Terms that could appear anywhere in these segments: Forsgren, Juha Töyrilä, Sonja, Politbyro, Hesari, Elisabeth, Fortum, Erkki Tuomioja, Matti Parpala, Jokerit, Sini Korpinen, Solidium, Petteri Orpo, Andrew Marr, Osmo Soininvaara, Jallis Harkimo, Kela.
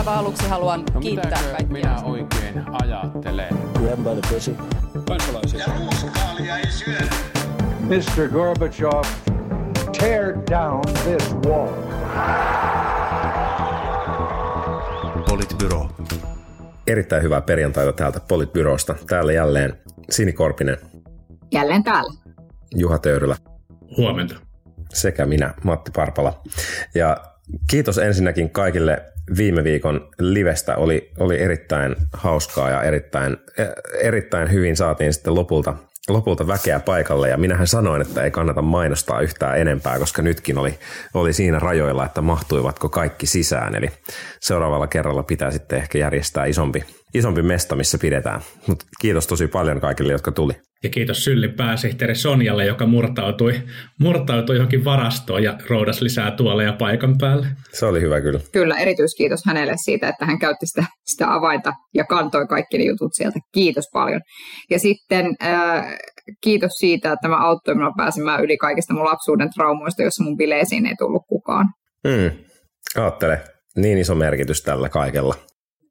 aivan aluksi haluan kiittää kaikkia. Minä oikein ajattelen? Kansalaisia. Ja ruuskaalia ei syödä. Mr. Gorbachev, tear down this wall. Politbyro. Erittäin hyvää perjantaita täältä Politbyrosta. Täällä jälleen Sini Korpinen. Jälleen täällä. Juha Töyrilä. Huomenta. Sekä minä, Matti Parpala. Ja kiitos ensinnäkin kaikille viime viikon livestä. Oli erittäin hauskaa ja erittäin hyvin saatiin sitten lopulta väkeä paikalle. Ja minähän sanoin, että ei kannata mainostaa yhtään enempää, koska nytkin oli siinä rajoilla, että mahtuivatko kaikki sisään. Eli seuraavalla kerralla pitää sitten ehkä järjestää isompi mesta, missä pidetään. Mut kiitos tosi paljon kaikille, jotka tuli. Ja kiitos Syllin pääsihteeri Sonjalle, joka murtautui johonkin varastoon ja roudasi lisää tuoleja paikan päälle. Se oli hyvä kyllä. Kyllä, erityiskiitos hänelle siitä, että hän käytti sitä avainta ja kantoi kaikki ne jutut sieltä. Kiitos paljon. Ja sitten kiitos siitä, että mä auttoi minua pääsemään yli kaikista mun lapsuuden traumoista, jossa mun bileisiin ei tullut kukaan. Aattele, niin iso merkitys tällä kaikella.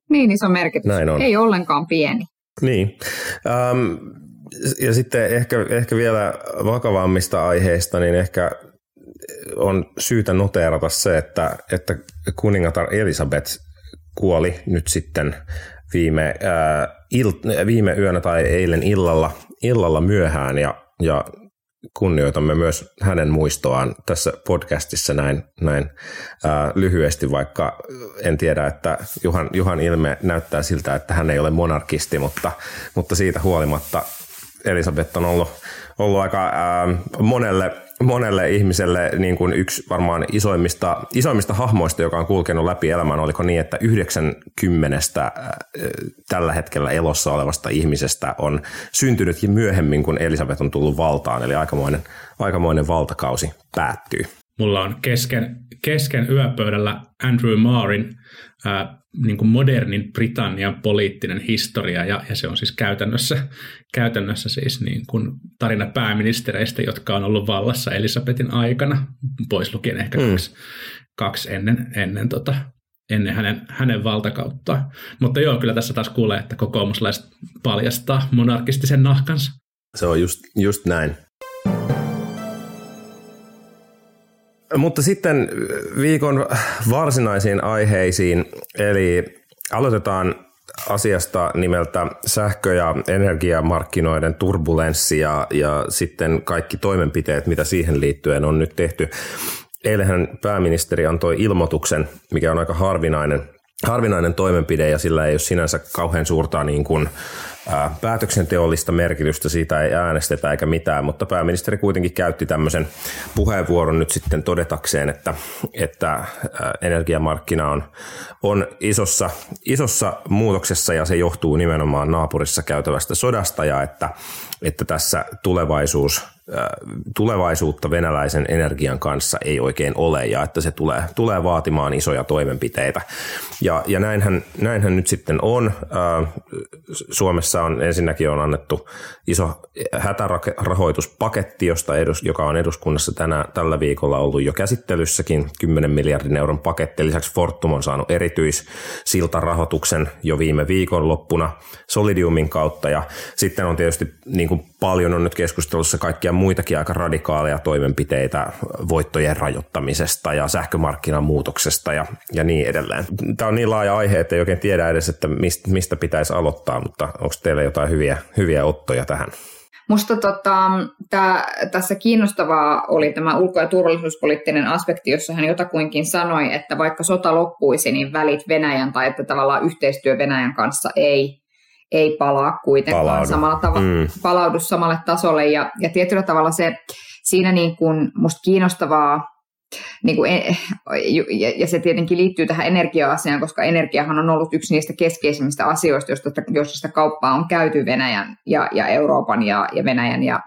Niin iso merkitys. Ei ollenkaan pieni. Niin. Ja sitten ehkä vielä vakavammista aiheista, niin ehkä on syytä noteerata se, että kuningatar Elisabeth kuoli nyt sitten viime yönä tai eilen illalla myöhään ja kunnioitamme myös hänen muistoaan tässä podcastissa näin lyhyesti, vaikka en tiedä, että Juhan ilme näyttää siltä, että hän ei ole monarkisti, mutta siitä huolimatta Elisabeth on ollut aika monelle ihmiselle niin kuin yksi varmaan isoimmista hahmoista, joka on kulkenut läpi elämään. Oliko niin, että 90 tällä hetkellä elossa olevasta ihmisestä on syntynyt myöhemmin, kun Elisabeth on tullut valtaan, eli aikamoinen valtakausi päättyy. Mulla on kesken yöpöydällä Andrew Marrin niin kuin modernin Britannian poliittinen historia, ja se on siis käytännössä siis niin kuin tarina pääministereistä, jotka on ollut vallassa Elisabetin aikana, pois lukien ehkä kaksi ennen hänen valtakauttaan. Mutta joo, kyllä tässä taas kuulee, että kokoomuslaiset paljastaa monarkistisen nahkansa. Se on just näin. Mutta sitten viikon varsinaisiin aiheisiin, eli aloitetaan asiasta nimeltä sähkö- ja energiamarkkinoiden turbulenssi ja sitten kaikki toimenpiteet, mitä siihen liittyen on nyt tehty. Eilenhän pääministeri antoi ilmoituksen, mikä on aika harvinainen toimenpide ja sillä ei ole sinänsä kauhean suurta niin kuin päätöksenteollista merkitystä, siitä ei äänestetä eikä mitään, mutta pääministeri kuitenkin käytti tämmöisen puheenvuoron nyt sitten todetakseen, että energiamarkkina on isossa muutoksessa ja se johtuu nimenomaan naapurissa käytävästä sodasta ja että tässä tulevaisuutta venäläisen energian kanssa ei oikein ole ja että se tulee vaatimaan isoja toimenpiteitä. Ja näinhän nyt sitten on. Suomessa on ensinnäkin on annettu iso hätärahoituspaketti, joka on eduskunnassa tällä viikolla ollut jo käsittelyssäkin, 10 miljardin euron paketti. Lisäksi Fortum on saanut erityisiltarahoituksen jo viime viikon loppuna Solidiumin kautta ja sitten on tietysti niin kuin paljon on nyt keskustelussa kaikkia muitakin aika radikaaleja toimenpiteitä voittojen rajoittamisesta ja sähkömarkkinan muutoksesta ja niin edelleen. Tämä on niin laaja aihe, että ei oikein tiedä edes, että mistä pitäisi aloittaa, mutta onko teillä jotain hyviä ottoja tähän? Minusta tässä kiinnostavaa oli tämä ulko- ja turvallisuuspoliittinen aspekti, jossa hän jotakuinkin sanoi, että vaikka sota loppuisi, niin välit Venäjän tai että tavallaan yhteistyö Venäjän kanssa ei palaa kuitenkaan palaudu samalle tasolle. Ja tietyllä tavalla se siinä niin kuin musta kiinnostavaa, niin kuin ja se tietenkin liittyy tähän energia-asiaan, koska energiahan on ollut yksi niistä keskeisimmistä asioista, joista sitä kauppaa on käyty Venäjän ja Euroopan ja Venäjän ja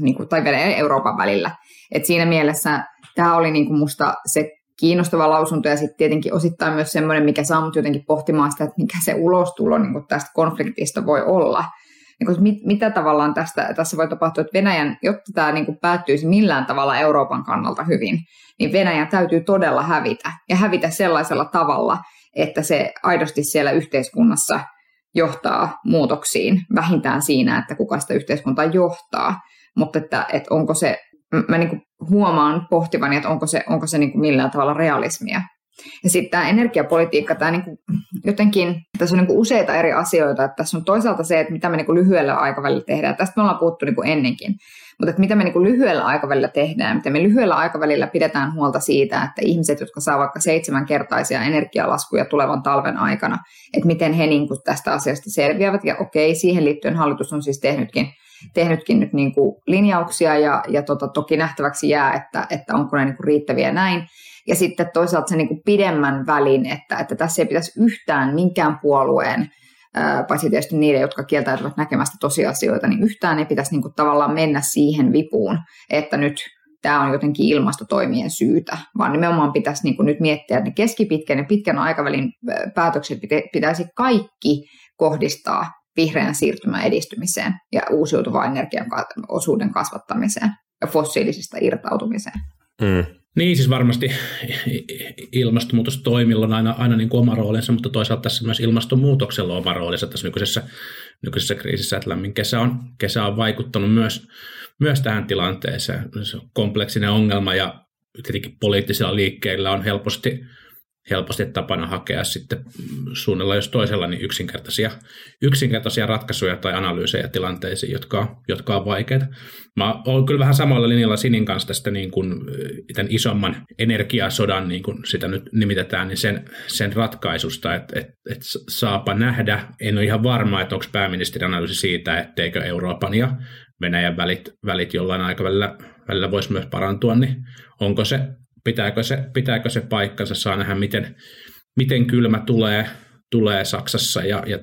niin kuin, tai Venäjän ja Euroopan välillä. Et siinä mielessä tämä oli niin kuin musta se kiinnostava lausunto ja sitten tietenkin osittain myös semmoinen, mikä saa mut jotenkin pohtimaan sitä, että mikä se ulostulo niin kun tästä konfliktista voi olla. Niin kun, mitä tavallaan tässä voi tapahtua, että Venäjän, jotta tämä niin kun päättyisi millään tavalla Euroopan kannalta hyvin, niin Venäjän täytyy todella hävitä ja hävitä sellaisella tavalla, että se aidosti siellä yhteiskunnassa johtaa muutoksiin, vähintään siinä, että kuka sitä yhteiskuntaa johtaa, mutta että onko se, mä niin kuin huomaan pohtivani, että onko se niin kuin millään tavalla realismia. Ja sitten tämä energiapolitiikka, tämä niin kuin jotenkin, tässä on niin kuin useita eri asioita, että tässä on toisaalta se, että mitä me niin kuin lyhyellä aikavälillä tehdään, tästä me ollaan puhuttu niin kuin ennenkin, mutta että mitä me niin kuin lyhyellä aikavälillä tehdään, mitä me lyhyellä aikavälillä pidetään huolta siitä, että ihmiset, jotka saa vaikka 7-kertaisia energialaskuja tulevan talven aikana, että miten he niin kuin tästä asiasta selviävät, ja okei, siihen liittyen hallitus on siis tehnytkin nyt niin kuin linjauksia, ja toki nähtäväksi jää, että onko ne niin kuin riittäviä näin. Ja sitten toisaalta se niin kuin pidemmän välin, että tässä ei pitäisi yhtään minkään puolueen, paitsi tietysti niiden, jotka kieltäytyvät näkemästä tosiasioita, niin yhtään ei pitäisi niin kuin tavallaan mennä siihen vipuun, että nyt tämä on jotenkin ilmastotoimien syytä, vaan nimenomaan pitäisi niin kuin nyt miettiä, että ne keskipitkän ja pitkän aikavälin päätökset pitäisi kaikki kohdistaa vihreän siirtymän edistymiseen ja uusiutuvan energian osuuden kasvattamiseen ja fossiilisista irtautumiseen. Mm. Niin, siis varmasti ilmastonmuutostoimilla on aina niin kuin oma roolinsa, mutta toisaalta tässä myös ilmastonmuutoksella on oma roolinsa tässä nykyisessä kriisissä, että lämmin kesä on vaikuttanut myös tähän tilanteeseen. Se on kompleksinen ongelma ja tietenkin poliittisilla liikkeillä on helposti tapana hakea sitten suunnilla jos toisella niin yksinkertaisia ratkaisuja tai analyysejä tilanteisiin, jotka on vaikeita. Mä olen kyllä vähän samalla linjalla Sinin kanssa tästä niin kuin tämän isomman energiasodan, niin kuin sitä nyt nimitetään, niin sen ratkaisusta, että saapa nähdä. En ole ihan varma, että onko pääministeri analyysi siitä, etteikö Euroopan ja Venäjän välit jollain aikavälillä voisi myös parantua, niin onko se? Pitääkö se paikkansa? Saa nähdä, miten kylmä tulee Saksassa ja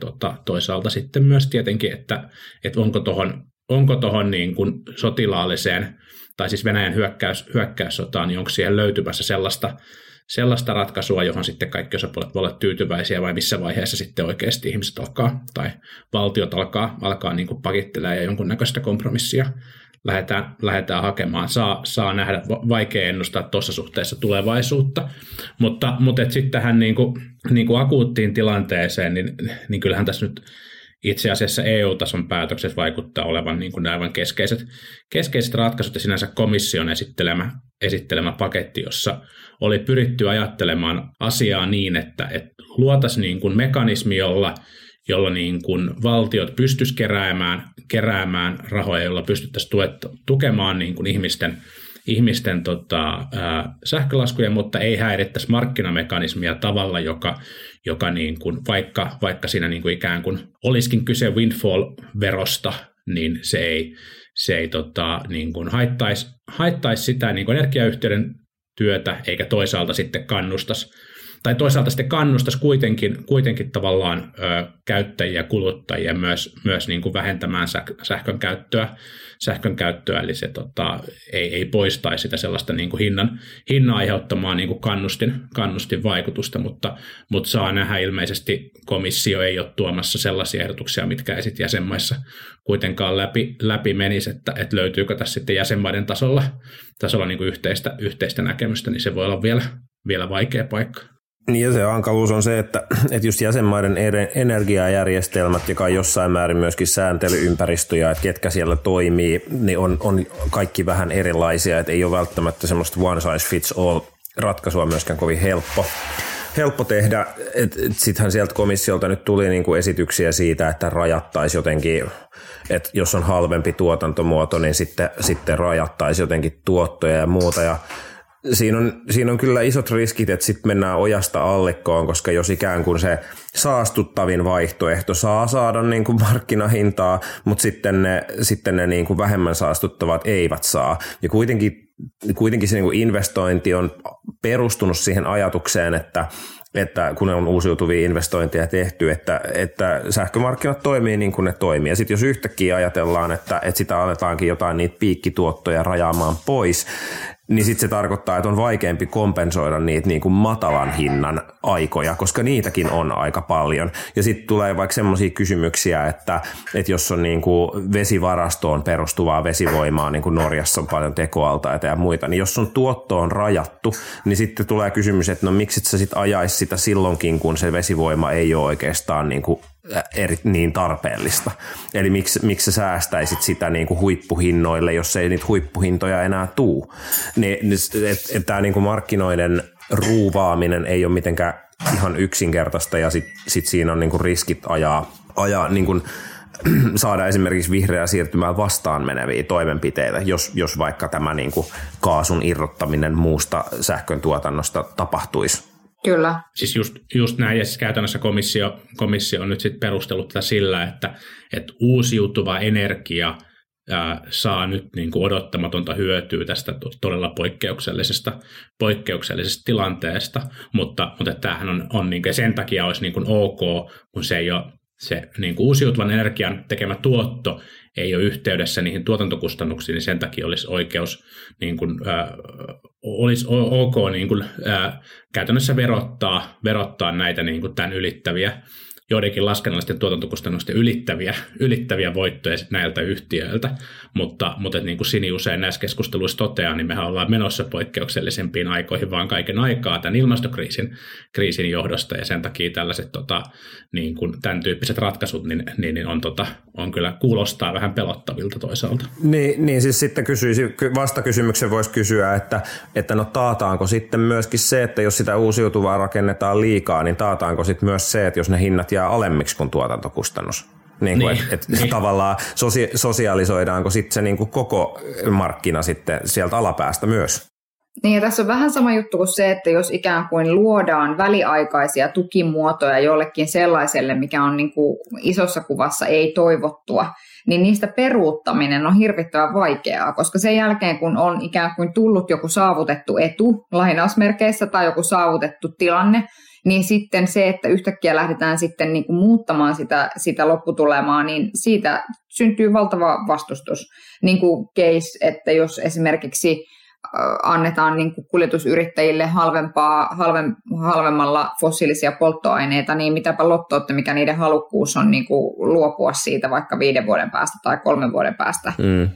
toisaalta sitten myös tietenkin, että onko tohon niin kuin sotilaalliseen tai siis Venäjän hyökkäyssotaan, niin onko siihen löytymässä sellaista ratkaisua, johon sitten kaikki osapuolet voi olla tyytyväisiä, vai missä vaiheessa sitten oikeasti ihmiset valtiot alkaa niin kuin pakittelemaan ja jonkunnäköistä kompromissia lähdetään hakemaan. Saa nähdä, vaikea ennustaa tuossa suhteessa tulevaisuutta, mutta sitten tähän niin kuin akuuttiin tilanteeseen, niin kyllähän tässä nyt itse asiassa EU-tason päätökset vaikuttaa olevan niin kuin ne aivan keskeiset ratkaisut ja sinänsä komission esittelemä paketti, jossa oli pyritty ajattelemaan asiaa niin, että luotaisiin niin kuin mekanismi, jolla niin kuin valtiot pystyisivät keräämään rahoja, jolla pystyttäisiin tukemaan niin kuin ihmisten sähkölaskuja, mutta ei häirittäisi markkinamekanismia tavalla, joka niin kuin, vaikka siinä niin kuin ikään kuin olisikin kyse windfall-verosta, niin se ei niin kuin haittaisi sitä niin kuin energiayhtiöiden työtä, eikä toisaalta sitten kannustaisi kuitenkin tavallaan käyttäjiä, kuluttajia myös niin kuin vähentämään sähkön käyttöä, eli se ei poistaisi sitä sellaista niin kuin hinnan aiheuttamaa niin kuin kannustin vaikutusta, mutta saa nähdä, ilmeisesti komissio ei ole tuomassa sellaisia ehdotuksia, mitkä ei sitten jäsenmaissa kuitenkaan läpi menisi, että löytyykö tässä sitten jäsenmaiden tasolla niin kuin yhteistä näkemystä, niin se voi olla vielä vaikea paikka. Ja se hankaluus on se, että just jäsenmaiden energiajärjestelmät, joka on jossain määrin myöskin sääntelyympäristöjä, että ketkä siellä toimii, niin on kaikki vähän erilaisia, että ei ole välttämättä semmoista one size fits all ratkaisua myöskään kovin helppo tehdä. Sittenhän sieltä komissiolta nyt tuli niinku esityksiä siitä, että rajattaisi jotenkin, että jos on halvempi tuotantomuoto, niin sitten rajattaisi jotenkin tuottoja ja muuta, ja Siinä on kyllä isot riskit, että sitten mennään ojasta allikkoon, koska jos ikään kuin se saastuttavin vaihtoehto saa saada niin kuin markkinahintaa, mutta sitten ne niin kuin vähemmän saastuttavat eivät saa. Ja kuitenkin se niin kuin investointi on perustunut siihen ajatukseen, että kun on uusiutuvia investointeja tehty, että sähkömarkkinat toimii niin kuin ne toimii. Ja sitten jos yhtäkkiä ajatellaan, että sitä aletaankin jotain niitä piikkituottoja rajaamaan pois, niin sitten se tarkoittaa, että on vaikeampi kompensoida niitä niin kuin matalan hinnan aikoja, koska niitäkin on aika paljon. Ja sitten tulee vaikka semmoisia kysymyksiä, että jos on niin kuin vesivarastoon perustuvaa vesivoimaa, niin kuin Norjassa on paljon tekoaltaita ja muita, niin jos sun tuotto on rajattu, niin sitten tulee kysymys, että no miksi sä sitten ajaisi sitä silloinkin, kun se vesivoima ei ole oikeastaan niin kuin niin tarpeellista. Eli miksi sä säästäisit sitä niin kuin huippuhinnoille, jos ei niitä huippuhintoja enää tuu. Tämä niin kuin markkinoiden ruuvaaminen ei ole mitenkään ihan yksinkertaista, ja sit siinä on niin kuin riskit ajaa niin kuin saada esimerkiksi vihreää siirtymää vastaan meneviä toimenpiteitä, jos vaikka tämä niin kuin kaasun irrottaminen muusta sähkön tuotannosta tapahtuisi. Kyllä. Siis just näin, ja siis käytännössä komissio on nyt sit perustellut tätä sillä, että uusiutuva energia saa nyt niin kuin odottamatonta hyötyä tästä todella poikkeuksellisesta tilanteesta, mutta tämähän on niin kuin, sen takia olisi niin kuin ok, kun se ei ole, se niin kuin uusiutuvan energian tekemä tuotto ei ole yhteydessä niihin tuotantokustannuksiin, niin sen takia olisi oikeus, niin kuin, olisi ok niin kuin, käytännössä verottaa näitä niin kuin tämän ylittäviä, joidenkin laskennallisten tuotantokustannusten ylittäviä voittoja näiltä yhtiöiltä, mutta niin kuin Sini usein näissä keskusteluissa toteaa, niin mehän ollaan menossa poikkeuksellisempiin aikoihin vaan kaiken aikaa tämän ilmastokriisin johdosta, ja sen takia tällaiset niin kuin tämän tyyppiset ratkaisut niin on kyllä kuulostaa vähän pelottavilta toisaalta. Niin siis sitten vastakysymyksen voisi kysyä, että no taataanko sitten myöskin se, että jos sitä uusiutuvaa rakennetaan liikaa, niin taataanko sitten myös se, että jos ne hinnat jää alemmiksi kuin tuotantokustannus. Niin. Tavallaan sosialisoidaanko sitten se niin kuin koko markkina sitten sieltä alapäästä myös. Niin, ja tässä on vähän sama juttu kuin se, että jos ikään kuin luodaan väliaikaisia tukimuotoja jollekin sellaiselle, mikä on niin kuin isossa kuvassa ei toivottua, niin niistä peruuttaminen on hirvittävän vaikeaa, koska sen jälkeen, kun on ikään kuin tullut joku saavutettu etu lainausmerkeissä tai joku saavutettu tilanne, niin sitten se, että yhtäkkiä lähdetään sitten niin kuin muuttamaan sitä lopputulemaa, niin siitä syntyy valtava vastustus. Niin kuin case, että jos esimerkiksi annetaan niin kuin kuljetusyrittäjille halvemmalla fossiilisia polttoaineita, niin mitäpä lottoa, että mikä niiden halukkuus on niin kuin luopua siitä vaikka 5 vuoden päästä tai 3 vuoden päästä. Mm.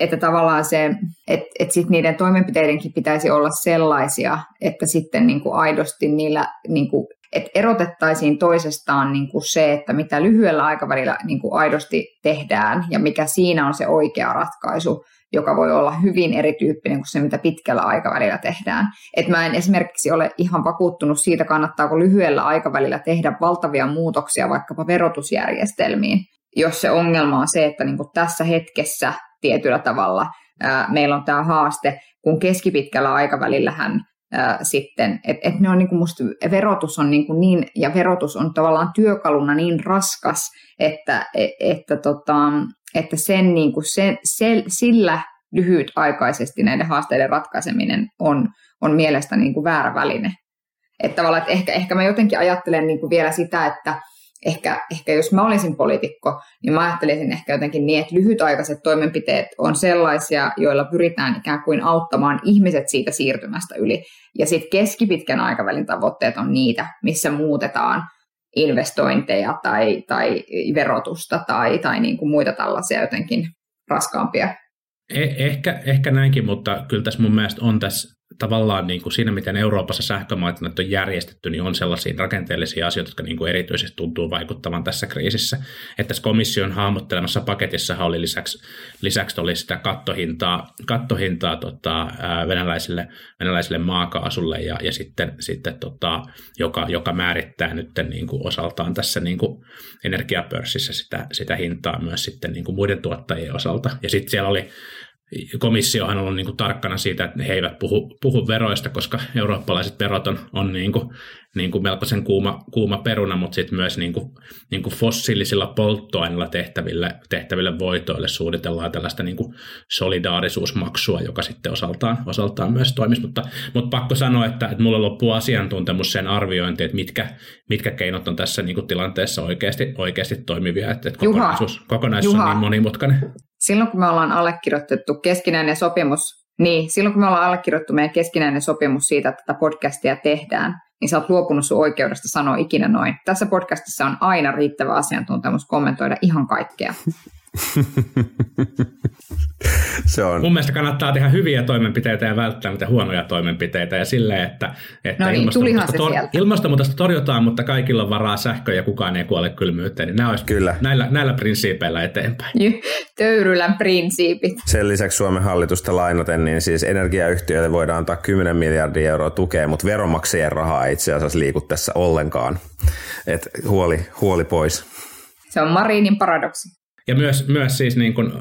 Että tavallaan se, että sit niiden toimenpiteidenkin pitäisi olla sellaisia, että sitten niinku aidosti niillä, niinku, että erotettaisiin toisestaan niinku se, että mitä lyhyellä aikavälillä niinku aidosti tehdään ja mikä siinä on se oikea ratkaisu, joka voi olla hyvin erityyppinen kuin se, mitä pitkällä aikavälillä tehdään. Et mä en esimerkiksi ole ihan vakuuttunut siitä, kannattaako lyhyellä aikavälillä tehdä valtavia muutoksia vaikkapa verotusjärjestelmiin, jos se ongelma on se, että niinku tässä hetkessä tietyllä tavalla meillä on tämä haaste, kun keskipitkällä aikavälillähän sitten, että ne on niin kuin musta verotus on niin ja verotus on tavallaan työkaluna niin raskas, että sen niin kuin sillä lyhytaikaisesti näiden haasteiden ratkaiseminen on mielestäni niin kuin väärä väline. Että tavallaan, että ehkä mä jotenkin ajattelen niin kuin vielä sitä, että Ehkä jos mä olisin poliitikko, niin mä ajattelisin ehkä jotenkin niin, että lyhytaikaiset toimenpiteet on sellaisia, joilla pyritään ikään kuin auttamaan ihmiset siitä siirtymästä yli. Ja sitten keskipitkän aikavälin tavoitteet on niitä, missä muutetaan investointeja tai verotusta tai niin kuin muita tällaisia jotenkin raskaampia. Ehkä näinkin, mutta kyllä tässä mun mielestä on tässä tavallaan niin kuin siinä, miten Euroopassa sähkömarkkinat on järjestetty, niin on sellaisia rakenteellisia asioita, jotka niin kuin erityisesti tuntuu vaikuttavan tässä kriisissä. Että tässä komission hahmottelemassa paketissahan oli lisäksi oli sitä kattohintaa venäläiselle maakaasulle ja sitten joka määrittää nyt niin kuin osaltaan tässä niin kuin energiapörssissä sitä hintaa myös sitten niin kuin muiden tuottajien osalta. Ja sitten siellä oli komissiohan on ollut niin kuin tarkkana siitä, että he eivät puhu veroista, koska eurooppalaiset verot on niin kuin melkoisen kuuma peruna, mutta sitten myös niin kuin fossiilisilla polttoaineilla tehtäville voitoille suunnitellaan tällaista niin kuin solidaarisuusmaksua, joka sitten osaltaan myös toimisi. Mutta pakko sanoa, että mulla loppuu asiantuntemus sen arviointiin, että mitkä keinot on tässä niin kuin tilanteessa oikeasti toimivia, että kokonaisuus on niin monimutkainen. Silloin kun me ollaan allekirjoitettu keskinäinen sopimus Niin, silloin kun me ollaan allekirjoittu meidän keskinäinen sopimus siitä, että tätä podcastia tehdään, niin sä oot luopunut sun oikeudesta sanoa ikinä noin. Tässä podcastissa on aina riittävä asiantuntemus kommentoida ihan kaikkea. Se on. Mun mielestä kannattaa tehdä hyviä toimenpiteitä ja välttää niitä huonoja toimenpiteitä ja silleen, että no niin, ilmastonmuutosta torjutaan, mutta kaikilla on varaa sähköä ja kukaan ei kuole kylmyyteen. Niin nämä olisi kyllä näillä prinsiipeillä eteenpäin. Töyrylän prinsiipit. Sen lisäksi Suomen hallitusta lainaten, niin siis energiayhtiöille voidaan antaa 10 miljardia euroa tukea, mutta veronmaksajien rahaa ei itse asiassa liiku tässä ollenkaan. Et huoli pois. Se on Marinin paradoksi. Ja myös siis niin kuin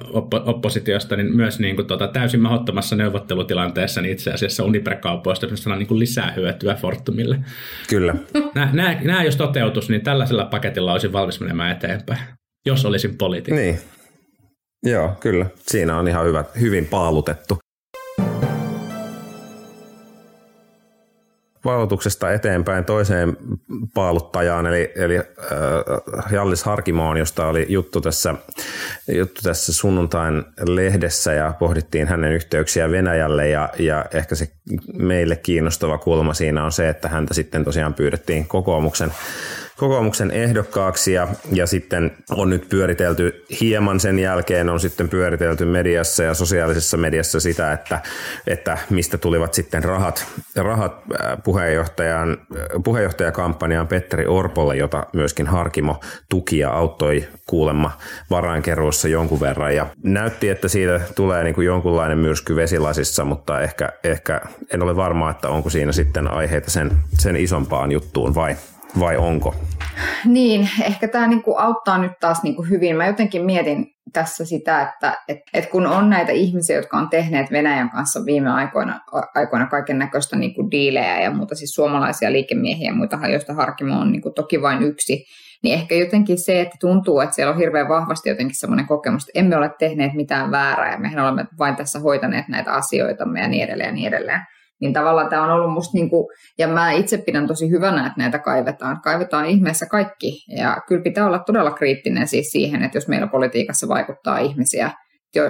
oppositiosta, niin myös niin kuin täysin mahdottomassa neuvottelutilanteessa niin itse asiassa Uniper-kaupoista on niin kuin lisää hyötyä Fortumille. Kyllä. Nämä jos toteutus, niin tällaisella paketilla olisin valmis menemään eteenpäin, jos olisin poliitikko. Niin, joo, kyllä. Siinä on ihan hyvin paalutettu. Paalutuksesta eteenpäin toiseen paaluttajaan, eli Jallis Harkimoon, josta oli juttu tässä sunnuntain lehdessä ja pohdittiin hänen yhteyksiä Venäjälle ja ehkä se meille kiinnostava kulma siinä on se, että häntä sitten tosiaan pyydettiin kokoomuksen ehdokkaaksi ja sitten on nyt pyöritelty hieman sen jälkeen, on sitten pyöritelty mediassa ja sosiaalisessa mediassa sitä, että mistä tulivat sitten rahat puheenjohtajakampanjaan Petteri Orpolle, jota myöskin Harkimo tuki ja auttoi kuulemma varainkeruussa jonkun verran ja näytti, että siitä tulee niin kuin jonkunlainen myrsky vesilasissa, mutta ehkä en ole varma, että onko siinä sitten aiheita sen isompaan juttuun vai onko? Niin, ehkä tämä niinku auttaa nyt taas niinku hyvin. Mä jotenkin mietin tässä sitä, että et kun on näitä ihmisiä, jotka on tehneet Venäjän kanssa viime aikoina kaiken näköistä niinku diilejä ja muuta, siis suomalaisia liikemiehiä ja muita, joista Harkimo on niinku toki vain yksi, niin ehkä jotenkin se, että tuntuu, että siellä on hirveän vahvasti jotenkin semmoinen kokemus, että emme ole tehneet mitään väärää ja mehän olemme vain tässä hoitaneet näitä asioitamme ja niin edelleen ja niin edelleen. Niin tavallaan tämä on ollut musta niinku, ja mä itse pidän tosi hyvänä, että näitä kaivetaan. Kaivetaan ihmeessä kaikki, ja kyllä pitää olla todella kriittinen siis siihen, että jos meillä politiikassa vaikuttaa ihmisiä,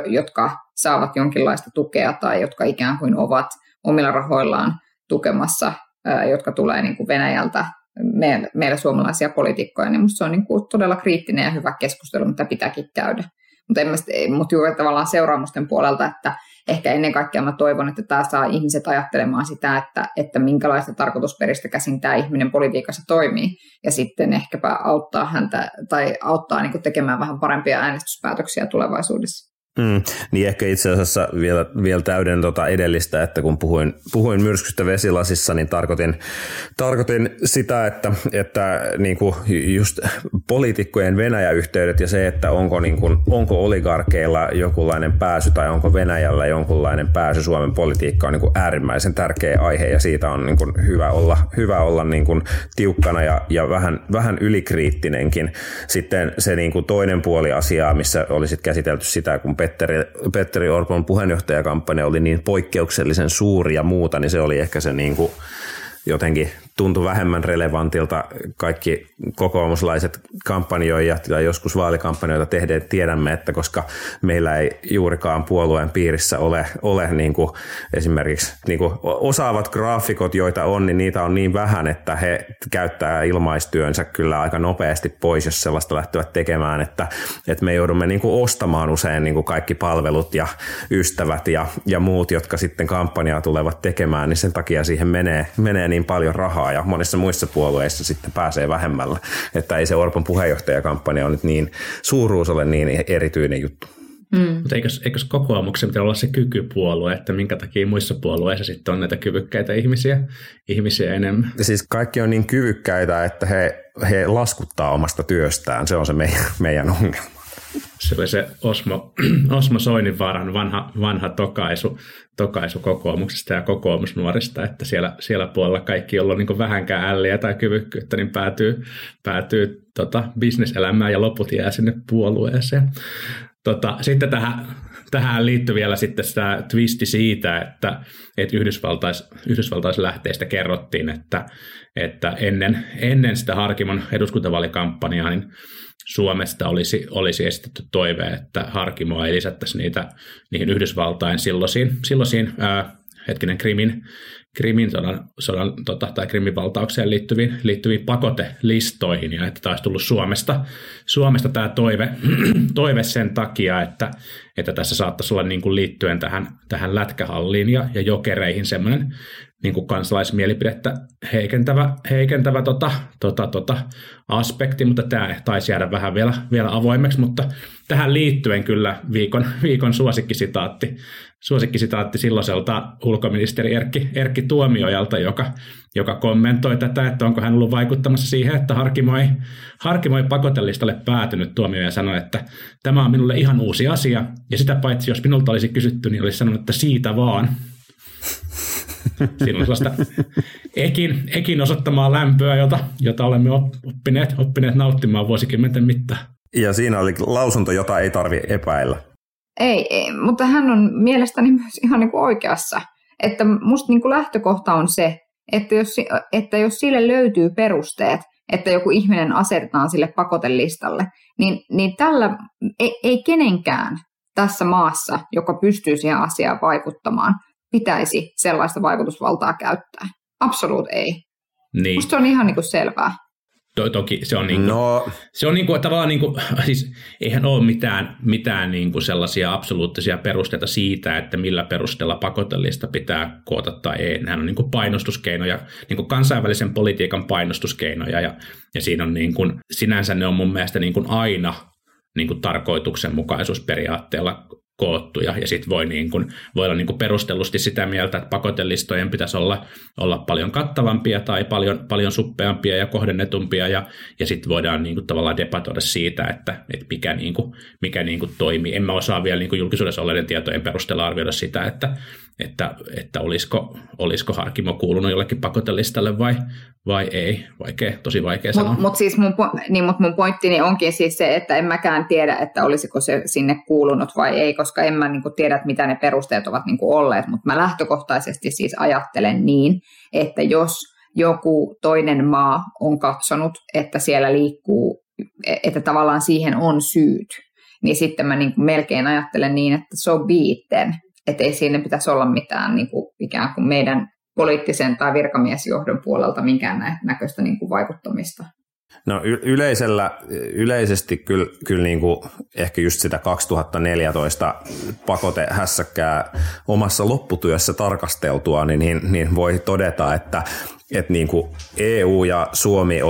jotka saavat jonkinlaista tukea tai jotka ikään kuin ovat omilla rahoillaan tukemassa, jotka tulee niinku Venäjältä meillä suomalaisia poliitikkoja, niin musta se on niinku todella kriittinen ja hyvä keskustelu, mitä pitääkin käydä. Mutta juuri tavallaan seuraamusten puolelta, että ehkä ennen kaikkea mä toivon, että tämä saa ihmiset ajattelemaan sitä, että minkälaista tarkoitusperistä käsin tämä ihminen politiikassa toimii. Ja sitten ehkäpä auttaa häntä tai auttaa niin kuin tekemään vähän parempia äänestyspäätöksiä tulevaisuudessa. Niin ehkä itse asiassa vielä täyden edellistä, että kun puhuin myrskystä vesilasissa, niin tarkoitin sitä, että niin kuin just poliitikkojen Venäjä-yhteydet ja se, että onko oligarkeilla jonkunlainen pääsy tai onko Venäjällä jonkunlainen pääsy Suomen politiikkaan, on niin kuin äärimmäisen tärkeä aihe ja siitä on niin kuin hyvä olla niin kuin tiukkana ja vähän ylikriittinenkin. Sitten se niin kuin toinen puoli asiaa, missä olisit käsitelty sitä, kun Petteri Orpon puheenjohtajakampanja oli niin poikkeuksellisen suuri ja muuta, niin se oli ehkä se niin kuin jotenkin tuntui vähemmän relevantilta. Kaikki kokoomuslaiset kampanjoijat ja joskus vaalikampanjoita tehdään, tiedämme, että koska meillä ei juurikaan puolueen piirissä ole niin kuin esimerkiksi niin kuin osaavat graafikot, joita on, niin niitä on niin vähän, että he käyttää ilmaistyönsä kyllä aika nopeasti pois, jos sellaista lähtevät tekemään, että me joudumme niin kuin ostamaan usein niin kuin kaikki palvelut ja ystävät ja muut, jotka sitten kampanjaa tulevat tekemään, niin sen takia siihen menee niin paljon rahaa ja monissa muissa puolueissa sitten pääsee vähemmällä, että ei se Orpon puheenjohtajakampanja ole nyt niin, suuruus ole niin erityinen juttu. Mutta eikös kokoomuksen pitää olla se kykypuolue, että minkä takia muissa puolueissa sitten on näitä kyvykkäitä ihmisiä enemmän? Ja siis kaikki on niin kyvykkäitä, että he laskuttaa omasta työstään, se on se meidän ongelma. Se oli se Osmo Soininvaaran vanha tokaisu kokoomuksesta ja kokoomusnuorista, että siellä puolella kaikki, jolla on niin kuin vähänkään älliä tai kyvykkyyttä, niin päätyy bisneselämään ja loput jää sinne puolueeseen. Sitten tähän liittyy vielä sitten tämä twisti siitä, että yhdysvaltaislähteistä kerrottiin, että ennen sitä Harkimon eduskuntavaalikampanjaa niin Suomesta olisi esitetty toive, että Harkimoa ei lisättäisi niihin Yhdysvaltain silloisiin Krimin valtaukseen liittyviin pakotelistoihin, ja että tämä olisi tullut Suomesta tämä toive sen takia, että tässä saattaisi olla niin kuin liittyen tähän lätkähalliin ja jokereihin semmoinen niin kuin kansalaismielipidettä heikentävä aspekti, mutta tämä taisi jäädä vähän vielä avoimeksi, mutta tähän liittyen kyllä viikon suosikkisitaatti silloiselta ulkoministeri Erkki Tuomiojalta, joka kommentoi tätä, että onko hän ollut vaikuttamassa siihen, että Harkimo ei pakotelistalle päätynyt. Tuomioja sanoi, että tämä on minulle ihan uusi asia, ja sitä paitsi jos minulta olisi kysytty, niin olisi sanonut, että siitä vaan. Siinä on sellaista ekin osoittamaa lämpöä, jota olemme oppineet nauttimaan vuosikymmenten mittaan. Ja siinä oli lausunto, jota ei tarvitse epäillä. Ei, mutta hän on mielestäni myös ihan niin kuin oikeassa. Että musta niin kuin lähtökohta on se, että jos sille löytyy perusteet, että joku ihminen asetetaan sille pakotelistalle, niin tällä ei kenenkään tässä maassa, joka pystyy siihen asiaan vaikuttamaan, pitäisi sellaista vaikutusvaltaa käyttää. Absoluut ei. Niin. Musta se on ihan niin kuin selvää. Toki se on niinku, no. Se on niinku tavallaan niinku, siis eihän ole mitään niinku sellaisia absoluuttisia perusteita siitä, että millä perusteella pakotellista pitää koota tai ei. Nehän on niinku painostuskeinoja, niinku kansainvälisen politiikan painostuskeinoja, ja siinä on niinku, sinänsä ne on mun mielestä niinku aina niinku tarkoituksenmukaisuusperiaatteella koottuja, ja sitten voi olla perustellusti sitä mieltä, että pakotelistojen pitäisi olla paljon kattavampia tai paljon suppeampia ja kohdennetumpia, ja sitten voidaan niinku tavallaan debatoida siitä, että mikä toimii. En mä osaa vielä niinku julkisuudessa olleiden tietojen perusteella arvioida sitä, että olisiko Harkimo kuulunut jollekin pakotelistalle vai ei. Tosi vaikea sanoa. Mutta siis mun pointtini onkin siis se, että en mäkään tiedä, että olisiko se sinne kuulunut vai ei, koska en mä niinku tiedä, mitä ne perusteet ovat niinku olleet, mutta mä lähtökohtaisesti siis ajattelen niin, että jos joku toinen maa on katsonut, että siellä liikkuu, että tavallaan siihen on syyt, niin sitten mä niinku melkein ajattelen niin, että so be itten, että ei siinä pitäisi olla mitään niinku ikään kuin meidän poliittisen tai virkamiesjohdon puolelta minkään näköistä niinku vaikuttamista. No yleisesti kyllä niin kuin ehkä just sitä 2014 pakotehässäkkää omassa lopputyössä tarkasteltua, niin voi todeta, että niin kuin EU ja Suomi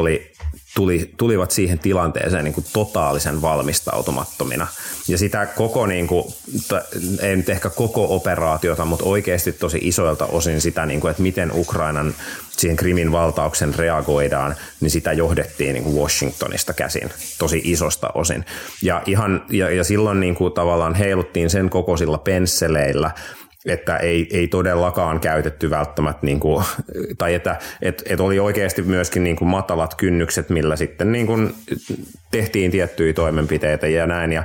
tulivat siihen tilanteeseen niin kuin totaalisen valmistautumattomina. Ja sitä koko, niin kuin, ei nyt ehkä koko operaatiota, mutta oikeasti tosi isoilta osin sitä, niin kuin, että miten Ukrainan siihen Krimin valtauksen reagoidaan, niin sitä johdettiin niin kuin Washingtonista käsin tosi isosta osin. Ja silloin niin kuin tavallaan heiluttiin sen kokoisilla pensseleillä, että ei todellakaan käytetty välttämättä, niin kuin, tai että oli oikeasti myöskin niin kuin matalat kynnykset, millä sitten niin kuin tehtiin tiettyjä toimenpiteitä ja näin.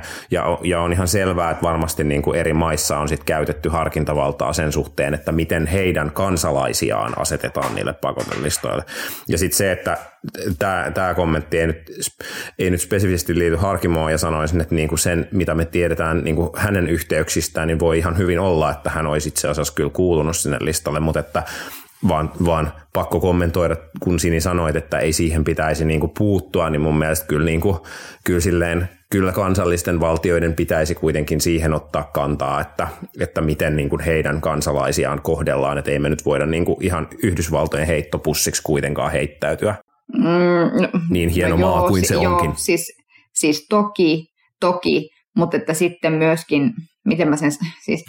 Ja on ihan selvää, että varmasti niin kuin eri maissa on sit käytetty harkintavaltaa sen suhteen, että miten heidän kansalaisiaan asetetaan niille pakotelistoille. Ja sitten se, että tämä kommentti ei nyt spesifisesti liity Harkimoon, ja sanoisin, että niin kuin sen, mitä me tiedetään niin kuin hänen yhteyksistään, niin voi ihan hyvin olla, että hän olisi itse asiassa kyllä kuulunut sinne listalle, mutta että vaan pakko kommentoida, kun Sini sanoit, että ei siihen pitäisi niinku puuttua, niin mun mielestä kyllä, niinku, kyllä kansallisten valtioiden pitäisi kuitenkin siihen ottaa kantaa, että miten niinku heidän kansalaisiaan kohdellaan, että ei me nyt voida niinku ihan Yhdysvaltojen heittopussiksi kuitenkaan heittäytyä. Niin hieno maa kuin se onkin. Siis toki, mutta että sitten myöskin, miten mä sen siis...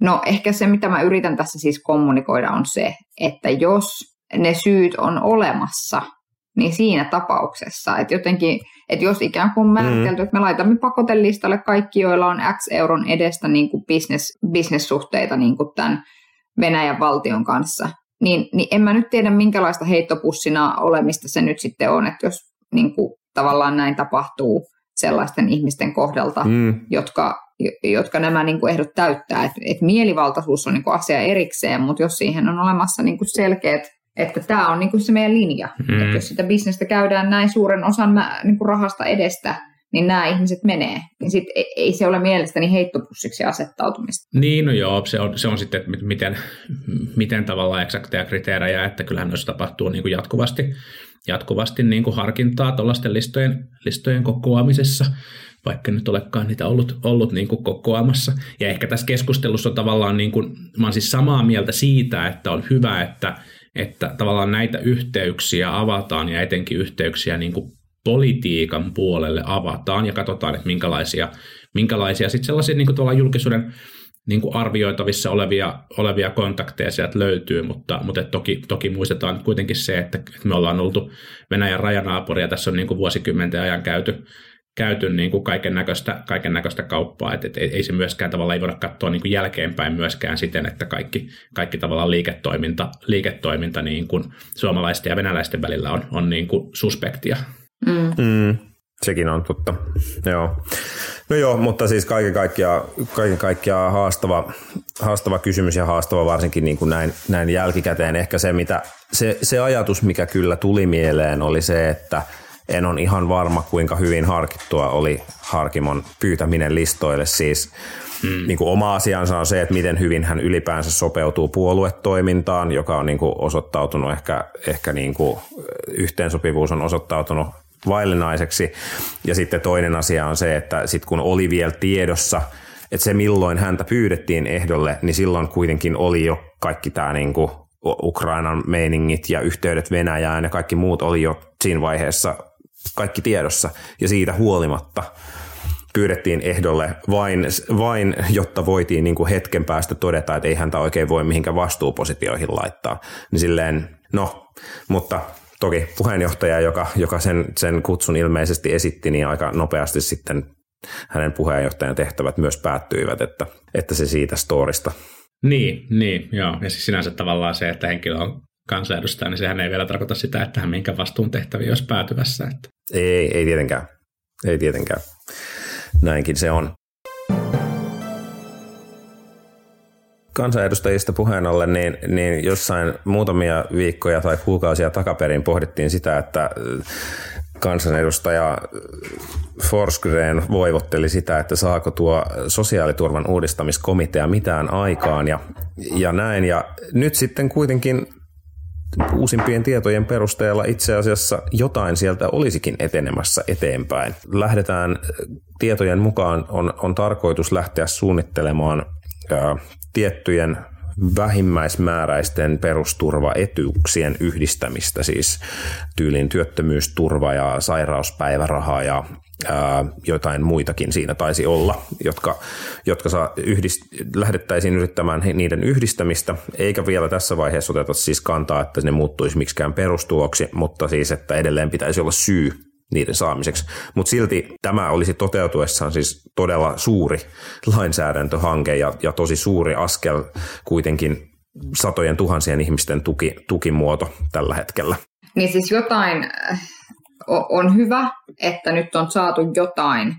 No ehkä se, mitä mä yritän tässä siis kommunikoida, on se, että jos ne syyt on olemassa, niin siinä tapauksessa, että jotenkin, että jos ikään kuin määritelty, että me laitamme pakotelistalle kaikki, joilla on X euron edestä niin kuin bisnessuhteita niin kuin tämän Venäjän valtion kanssa, niin en mä nyt tiedä, minkälaista heittopussina olemista se nyt sitten on, että jos niin kuin tavallaan näin tapahtuu sellaisten ihmisten kohdalta, jotka nämä niin kuin ehdot täyttää. Et mielivaltaisuus on niin kuin asia erikseen, mutta jos siihen on olemassa niin kuin selkeät Että tämä on niinku se meidän linja. Mm. Että jos sitä bisnestä käydään näin suuren osan niinku rahasta edestä, niin nämä ihmiset menee. Niin sit ei se ole mielestäni heittopussiksi asettautumista. Niin, no joo, se on sitten, miten tavallaan eksakteja kriteerejä, että kyllähän noissa tapahtuu niinku jatkuvasti niinku harkintaa tuollaisten listojen kokoamisessa, vaikka nyt olekaan niitä ollut niin kuin kokoamassa. Ja ehkä tässä keskustelussa on tavallaan, niin kuin, mä olen siis samaa mieltä siitä, että on hyvä, että tavallaan näitä yhteyksiä avataan ja etenkin yhteyksiä niin kuin politiikan puolelle avataan ja katsotaan, että minkälaisia sitten sellaisia niin kuin tavallaan julkisuuden niin kuin arvioitavissa olevia kontakteja sieltä löytyy, mutta toki muistetaan kuitenkin se, että me ollaan oltu Venäjän rajanaapuri ja tässä on niin kuin vuosikymmenten ajan käyty niin kuin kaikennäköistä kauppaa, että ei se myöskään tavallaan ei voida katsoa niin kuin jälkeenpäin myöskään siten, että kaikki tavallaan liiketoiminta niin kuin suomalaisten ja venäläisten välillä on niin kuin suspektia. Sekin on totta. Joo. No joo, mutta siis kaiken kaikkiaan haastava kysymys ja haastava varsinkin niin kuin näin jälkikäteen. Ehkä se mitä se ajatus mikä kyllä tuli mieleen oli se, että en ole ihan varma, kuinka hyvin harkittua oli Harkimon pyytäminen listoille. Siis niin kuin oma asiansa on se, että miten hyvin hän ylipäänsä sopeutuu puoluetoimintaan, joka on niin kuin osoittautunut ehkä niin kuin yhteensopivuus on osoittautunut vaillinaiseksi. Ja sitten toinen asia on se, että sit kun oli vielä tiedossa, että se milloin häntä pyydettiin ehdolle, niin silloin kuitenkin oli jo kaikki tämä niin kuin Ukrainan meiningit ja yhteydet Venäjään ja kaikki muut oli jo siinä vaiheessa kaikki tiedossa, ja siitä huolimatta pyydettiin ehdolle vain jotta voitiin niin kuin hetken päästä todeta, että ei häntä oikein voi mihinkään vastuupositioihin laittaa. Niin silleen, no, mutta toki puheenjohtaja, joka sen kutsun ilmeisesti esitti, niin aika nopeasti sitten hänen puheenjohtajan tehtävät myös päättyivät, että se siitä storista. Niin, joo. Ja siis sinänsä tavallaan se, että henkilö on kansanedustaja, niin sehän ei vielä tarkoita sitä, että hän minkä vastuun tehtäviä olisi päätyvässä. Että. Ei tietenkään. Ei tietenkään. Näinkin se on. Kansanedustajista puheen ollen, niin jossain muutamia viikkoja tai kuukausia takaperin pohdittiin sitä, että kansanedustaja Forsgren voivotteli sitä, että saako tuo sosiaaliturvan uudistamiskomitea mitään aikaan ja näin. Ja nyt sitten kuitenkin uusimpien tietojen perusteella itse asiassa jotain sieltä olisikin etenemässä eteenpäin. Lähdetään tietojen mukaan, on tarkoitus lähteä suunnittelemaan tiettyjen vähimmäismääräisten perusturvaetuuksien yhdistämistä, siis tyylin työttömyysturva ja sairauspäiväraha ja jotain muitakin siinä taisi olla, jotka lähdettäisiin yrittämään niiden yhdistämistä, eikä vielä tässä vaiheessa oteta siis kantaa, että ne muuttuisi miksikään perustuloksi, mutta siis, että edelleen pitäisi olla syy niiden saamiseksi. Mutta silti tämä olisi toteutuessaan siis todella suuri lainsäädäntöhanke ja tosi suuri askel kuitenkin satojen tuhansien ihmisten tukimuoto tällä hetkellä. Niin siis jotain on hyvä, että nyt on saatu jotain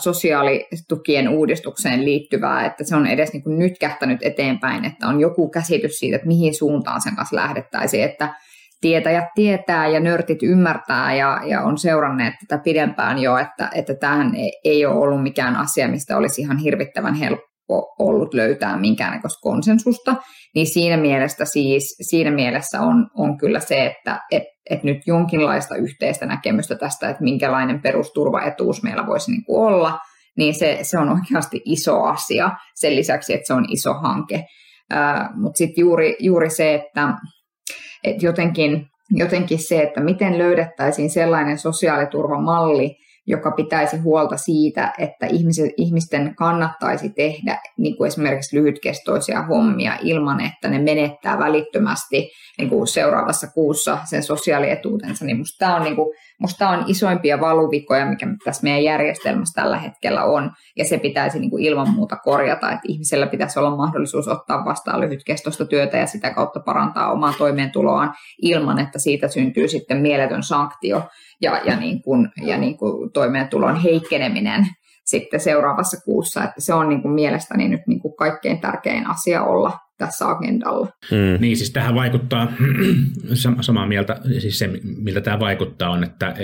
sosiaalitukien uudistukseen liittyvää, että se on edes niin kuin nyt kähtänyt eteenpäin, että on joku käsitys siitä, että mihin suuntaan sen kanssa lähdettäisiin, että tietäjät tietää ja nörtit ymmärtää ja on seuranneet tätä pidempään jo, että tämähän ei ole ollut mikään asia, mistä olisi ihan hirvittävän helppo ollut löytää minkäännäköistä konsensusta. Niin siinä mielessä on kyllä se, että et nyt jonkinlaista yhteistä näkemystä tästä, että minkälainen perusturvaetuus meillä voisi niin kuin olla, niin se on oikeasti iso asia sen lisäksi, että se on iso hanke. Mutta sitten juuri se, että et jotenkin se, että miten löydettäisiin sellainen sosiaaliturvamalli, joka pitäisi huolta siitä, että ihmisten kannattaisi tehdä niin kuin esimerkiksi lyhytkestoisia hommia ilman, että ne menettää välittömästi niin kuin seuraavassa kuussa sen sosiaalietuutensa. Niin musta on isoimpia valuvikoja, mikä tässä meidän järjestelmässä tällä hetkellä on, ja se pitäisi niin kuin ilman muuta korjata, että ihmisellä pitäisi olla mahdollisuus ottaa vastaan lyhytkestoista työtä ja sitä kautta parantaa omaa toimeentuloaan ilman, että siitä syntyy sitten mieletön sanktio ja niin kuin toimeentulon heikkeneminen sitten seuraavassa kuussa, että se on niin kuin mielestäni nyt niin kuin kaikkein tärkein asia olla tässä agendalla. Mm. Niin, siis tähän vaikuttaa, samaa mieltä, siis se miltä tämä vaikuttaa on, että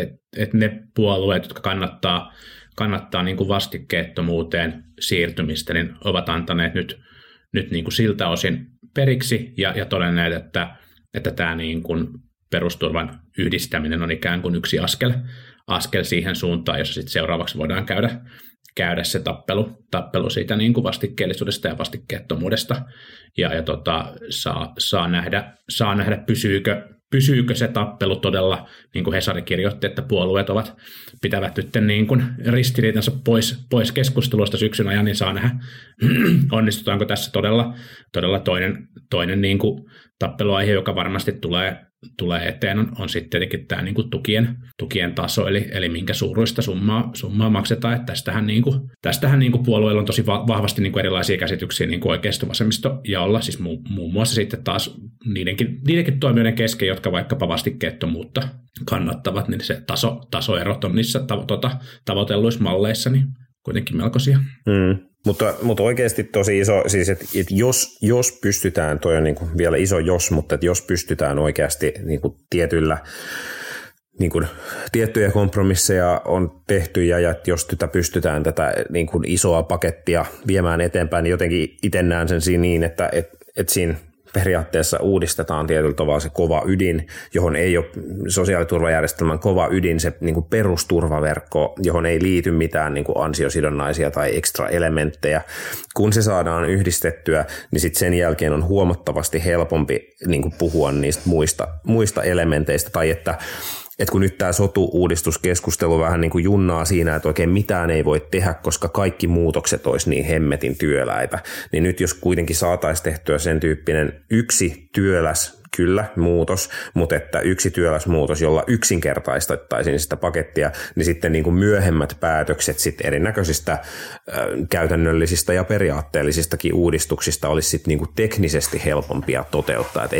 ne puolueet, jotka kannattaa niin kuin vastikkeettomuuteen siirtymistä, niin ovat antaneet nyt niin kuin siltä osin periksi ja todenneet, että tämä niin kuin perusturvan yhdistäminen on ikään kuin yksi askel siihen suuntaan, jossa sitten seuraavaksi voidaan käydä se tappelu siitä niin kuin vastikkeellisuudesta ja vastikkeettomuudesta ja saa nähdä pysyykö se tappelu todella, niin kuin Hesari kirjoitti, että puolueet pitävät nyt niin kuin ristiriitansa pois keskustelusta syksyn ajan, niin saa nähdä, onnistutaanko tässä todella toinen niin kuin tappeluaihe, joka varmasti tulee eteen, on sitten tietenkin tämä niin kuin tukien taso, eli minkä suuruista summaa maksetaan. Että tästähän niin kuin puolueilla on tosi vahvasti niin kuin erilaisia käsityksiä niin kuin oikeisto-vasemmisto jaolla, siis muun muassa sitten taas niidenkin toimijoiden kesken, jotka vaikkapa vastikkeettomuutta kannattavat, niin se tasoerot on niissä tavoitelluissa malleissa niin kuitenkin melkoisia. Mm. Mutta oikeasti tosi iso, siis että jos pystytään, toi on niin kuin vielä iso jos, mutta että jos pystytään oikeasti niin kuin tiettyjä kompromisseja on tehty ja jos tätä pystytään tätä niin kuin isoa pakettia viemään eteenpäin, niin jotenkin itse näen sen siinä niin, että siinä periaatteessa uudistetaan tietyllä tavalla se kova ydin, johon ei ole sosiaaliturvajärjestelmän kova ydin, se niin kuin perusturvaverkko, johon ei liity mitään niin kuin ansiosidonnaisia tai ekstra elementtejä. Kun se saadaan yhdistettyä, niin sitten sen jälkeen on huomattavasti helpompi niin kuin puhua niistä muista elementeistä tai että kun nyt tämä sotu-uudistuskeskustelu vähän niin kuin junnaa siinä, että oikein mitään ei voi tehdä, koska kaikki muutokset olisi niin hemmetin työläitä, niin nyt jos kuitenkin saataisiin tehtyä sen tyyppinen yksi työläs, kyllä, muutos, mutta että yksi työläs muutos, jolla yksinkertaistettaisiin sitä pakettia, niin sitten niin kuin myöhemmät päätökset sit erinäköisistä käytännöllisistä ja periaatteellisistakin uudistuksista olisi sit niin kuin teknisesti helpompia toteuttaa. Et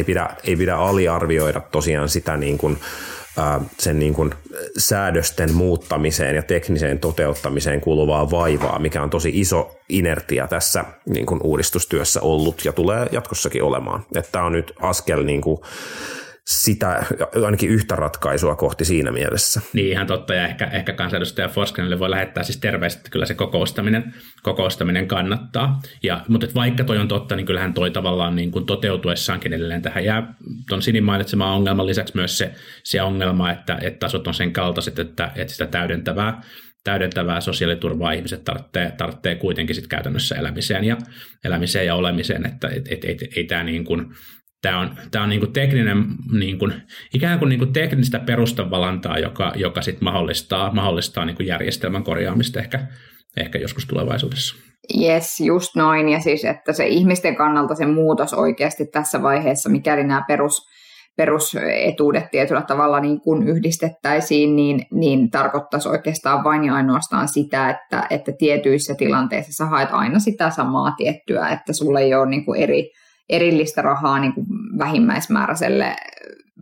ei pidä aliarvioida tosiaan sitä niin kuin sen niin kuin säädösten muuttamiseen ja tekniseen toteuttamiseen kuluvaa vaivaa, mikä on tosi iso inertia tässä niin kuin uudistustyössä ollut ja tulee jatkossakin olemaan. Tämä on nyt askel niin kuin sitä, ainakin yhtä ratkaisua kohti siinä mielessä. Niin ihan totta, ja ehkä kansanedustaja Forsgrenille voi lähettää siis terveiset, että kyllä se kokoustaminen kannattaa. Mutta vaikka toi on totta, niin kyllähän toi tavallaan niin kuin toteutuessaankin edelleen tähän jää tuon Sinin mainitsemaan ongelman lisäksi myös se ongelma, että tasot on sen kaltaiset, että sitä täydentävää sosiaaliturvaa ihmiset tarvitsee kuitenkin sit käytännössä elämiseen ja olemiseen, että ei tämä niin kuin Tämä on niin kuin tekninen, niin kuin, ikään kuin teknistä perustavalantaa, joka sit mahdollistaa niin kuin järjestelmän korjaamista ehkä joskus tulevaisuudessa. Yes, just noin. Ja siis, että se ihmisten kannalta se muutos oikeasti tässä vaiheessa, mikäli nämä perusetuudet tietyllä tavalla niin kun yhdistettäisiin, niin tarkoittaisi oikeastaan vain ja ainoastaan sitä, että tietyissä tilanteissa sä haet aina sitä samaa tiettyä, että sulla ei ole niin kuin erillistä rahaa niin kuin vähimmäismääräiselle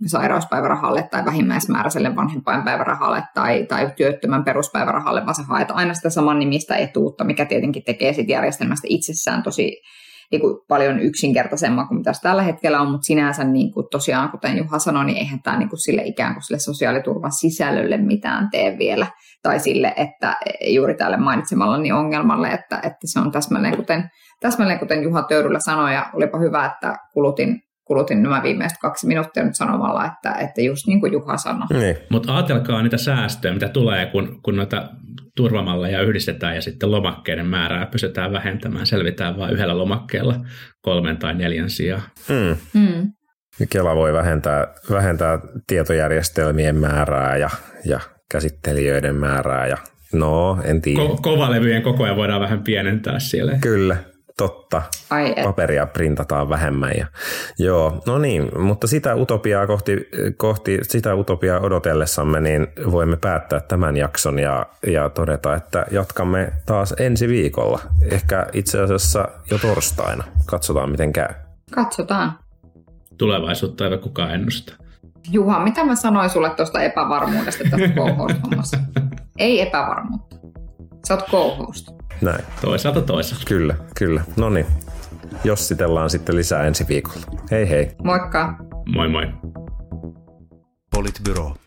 sairauspäivärahalle tai vähimmäismääräiselle vanhempainpäivärahalle tai työttömän peruspäivärahalle, vaan sä haet aina sitä saman nimistä etuutta, mikä tietenkin tekee sit järjestelmästä itsessään tosi niin kuin paljon yksinkertaisemman kuin mitä se tällä hetkellä on, mutta sinänsä niin kuin tosiaan, kuten Juha sanoi, niin eihän tämä niin kuin sille ikään kuin sille sosiaaliturvan sisällölle mitään tee vielä, tai sille, että juuri tälle mainitsemallani ongelmalle, että se on täsmälleen kuten Juha Töyrilä sanoi, ja olipa hyvä, että kulutin nämä viimeiset 2 minuuttia nyt sanomalla, että just niin kuin Juha sanoi. Niin. Mutta ajatelkaa niitä säästöjä, mitä tulee, kun noita turvamalleja yhdistetään ja sitten lomakkeiden määrää pystytään vähentämään, selvitään vain yhdellä lomakkeella 3 tai 4 sijaan. Mm. Mm. Kela voi vähentää tietojärjestelmien määrää ja käsittelijöiden määrää ja no, en tiedä. Kovalevyjen koko ajan voidaan vähän pienentää siellä. Kyllä, totta. Paperia printataan vähemmän. Joo, no niin, mutta sitä utopiaa kohti sitä utopiaa odotellessamme, niin voimme päättää tämän jakson ja todeta, että jatkamme taas ensi viikolla. Ehkä itse asiassa jo torstaina. Katsotaan, miten käy. Katsotaan. Tulevaisuutta ei ole kukaan ennustaa. Juha, mitä mä sanoin sulle tuosta epävarmuudesta tässä co-host-hommassa? Ei epävarmuutta. Sä oot co-host. Näin. Toisaalta. Kyllä. No niin. jossitellaan sitten lisää ensi viikolla. Hei hei. Moikka. Moi moi. Politbyro.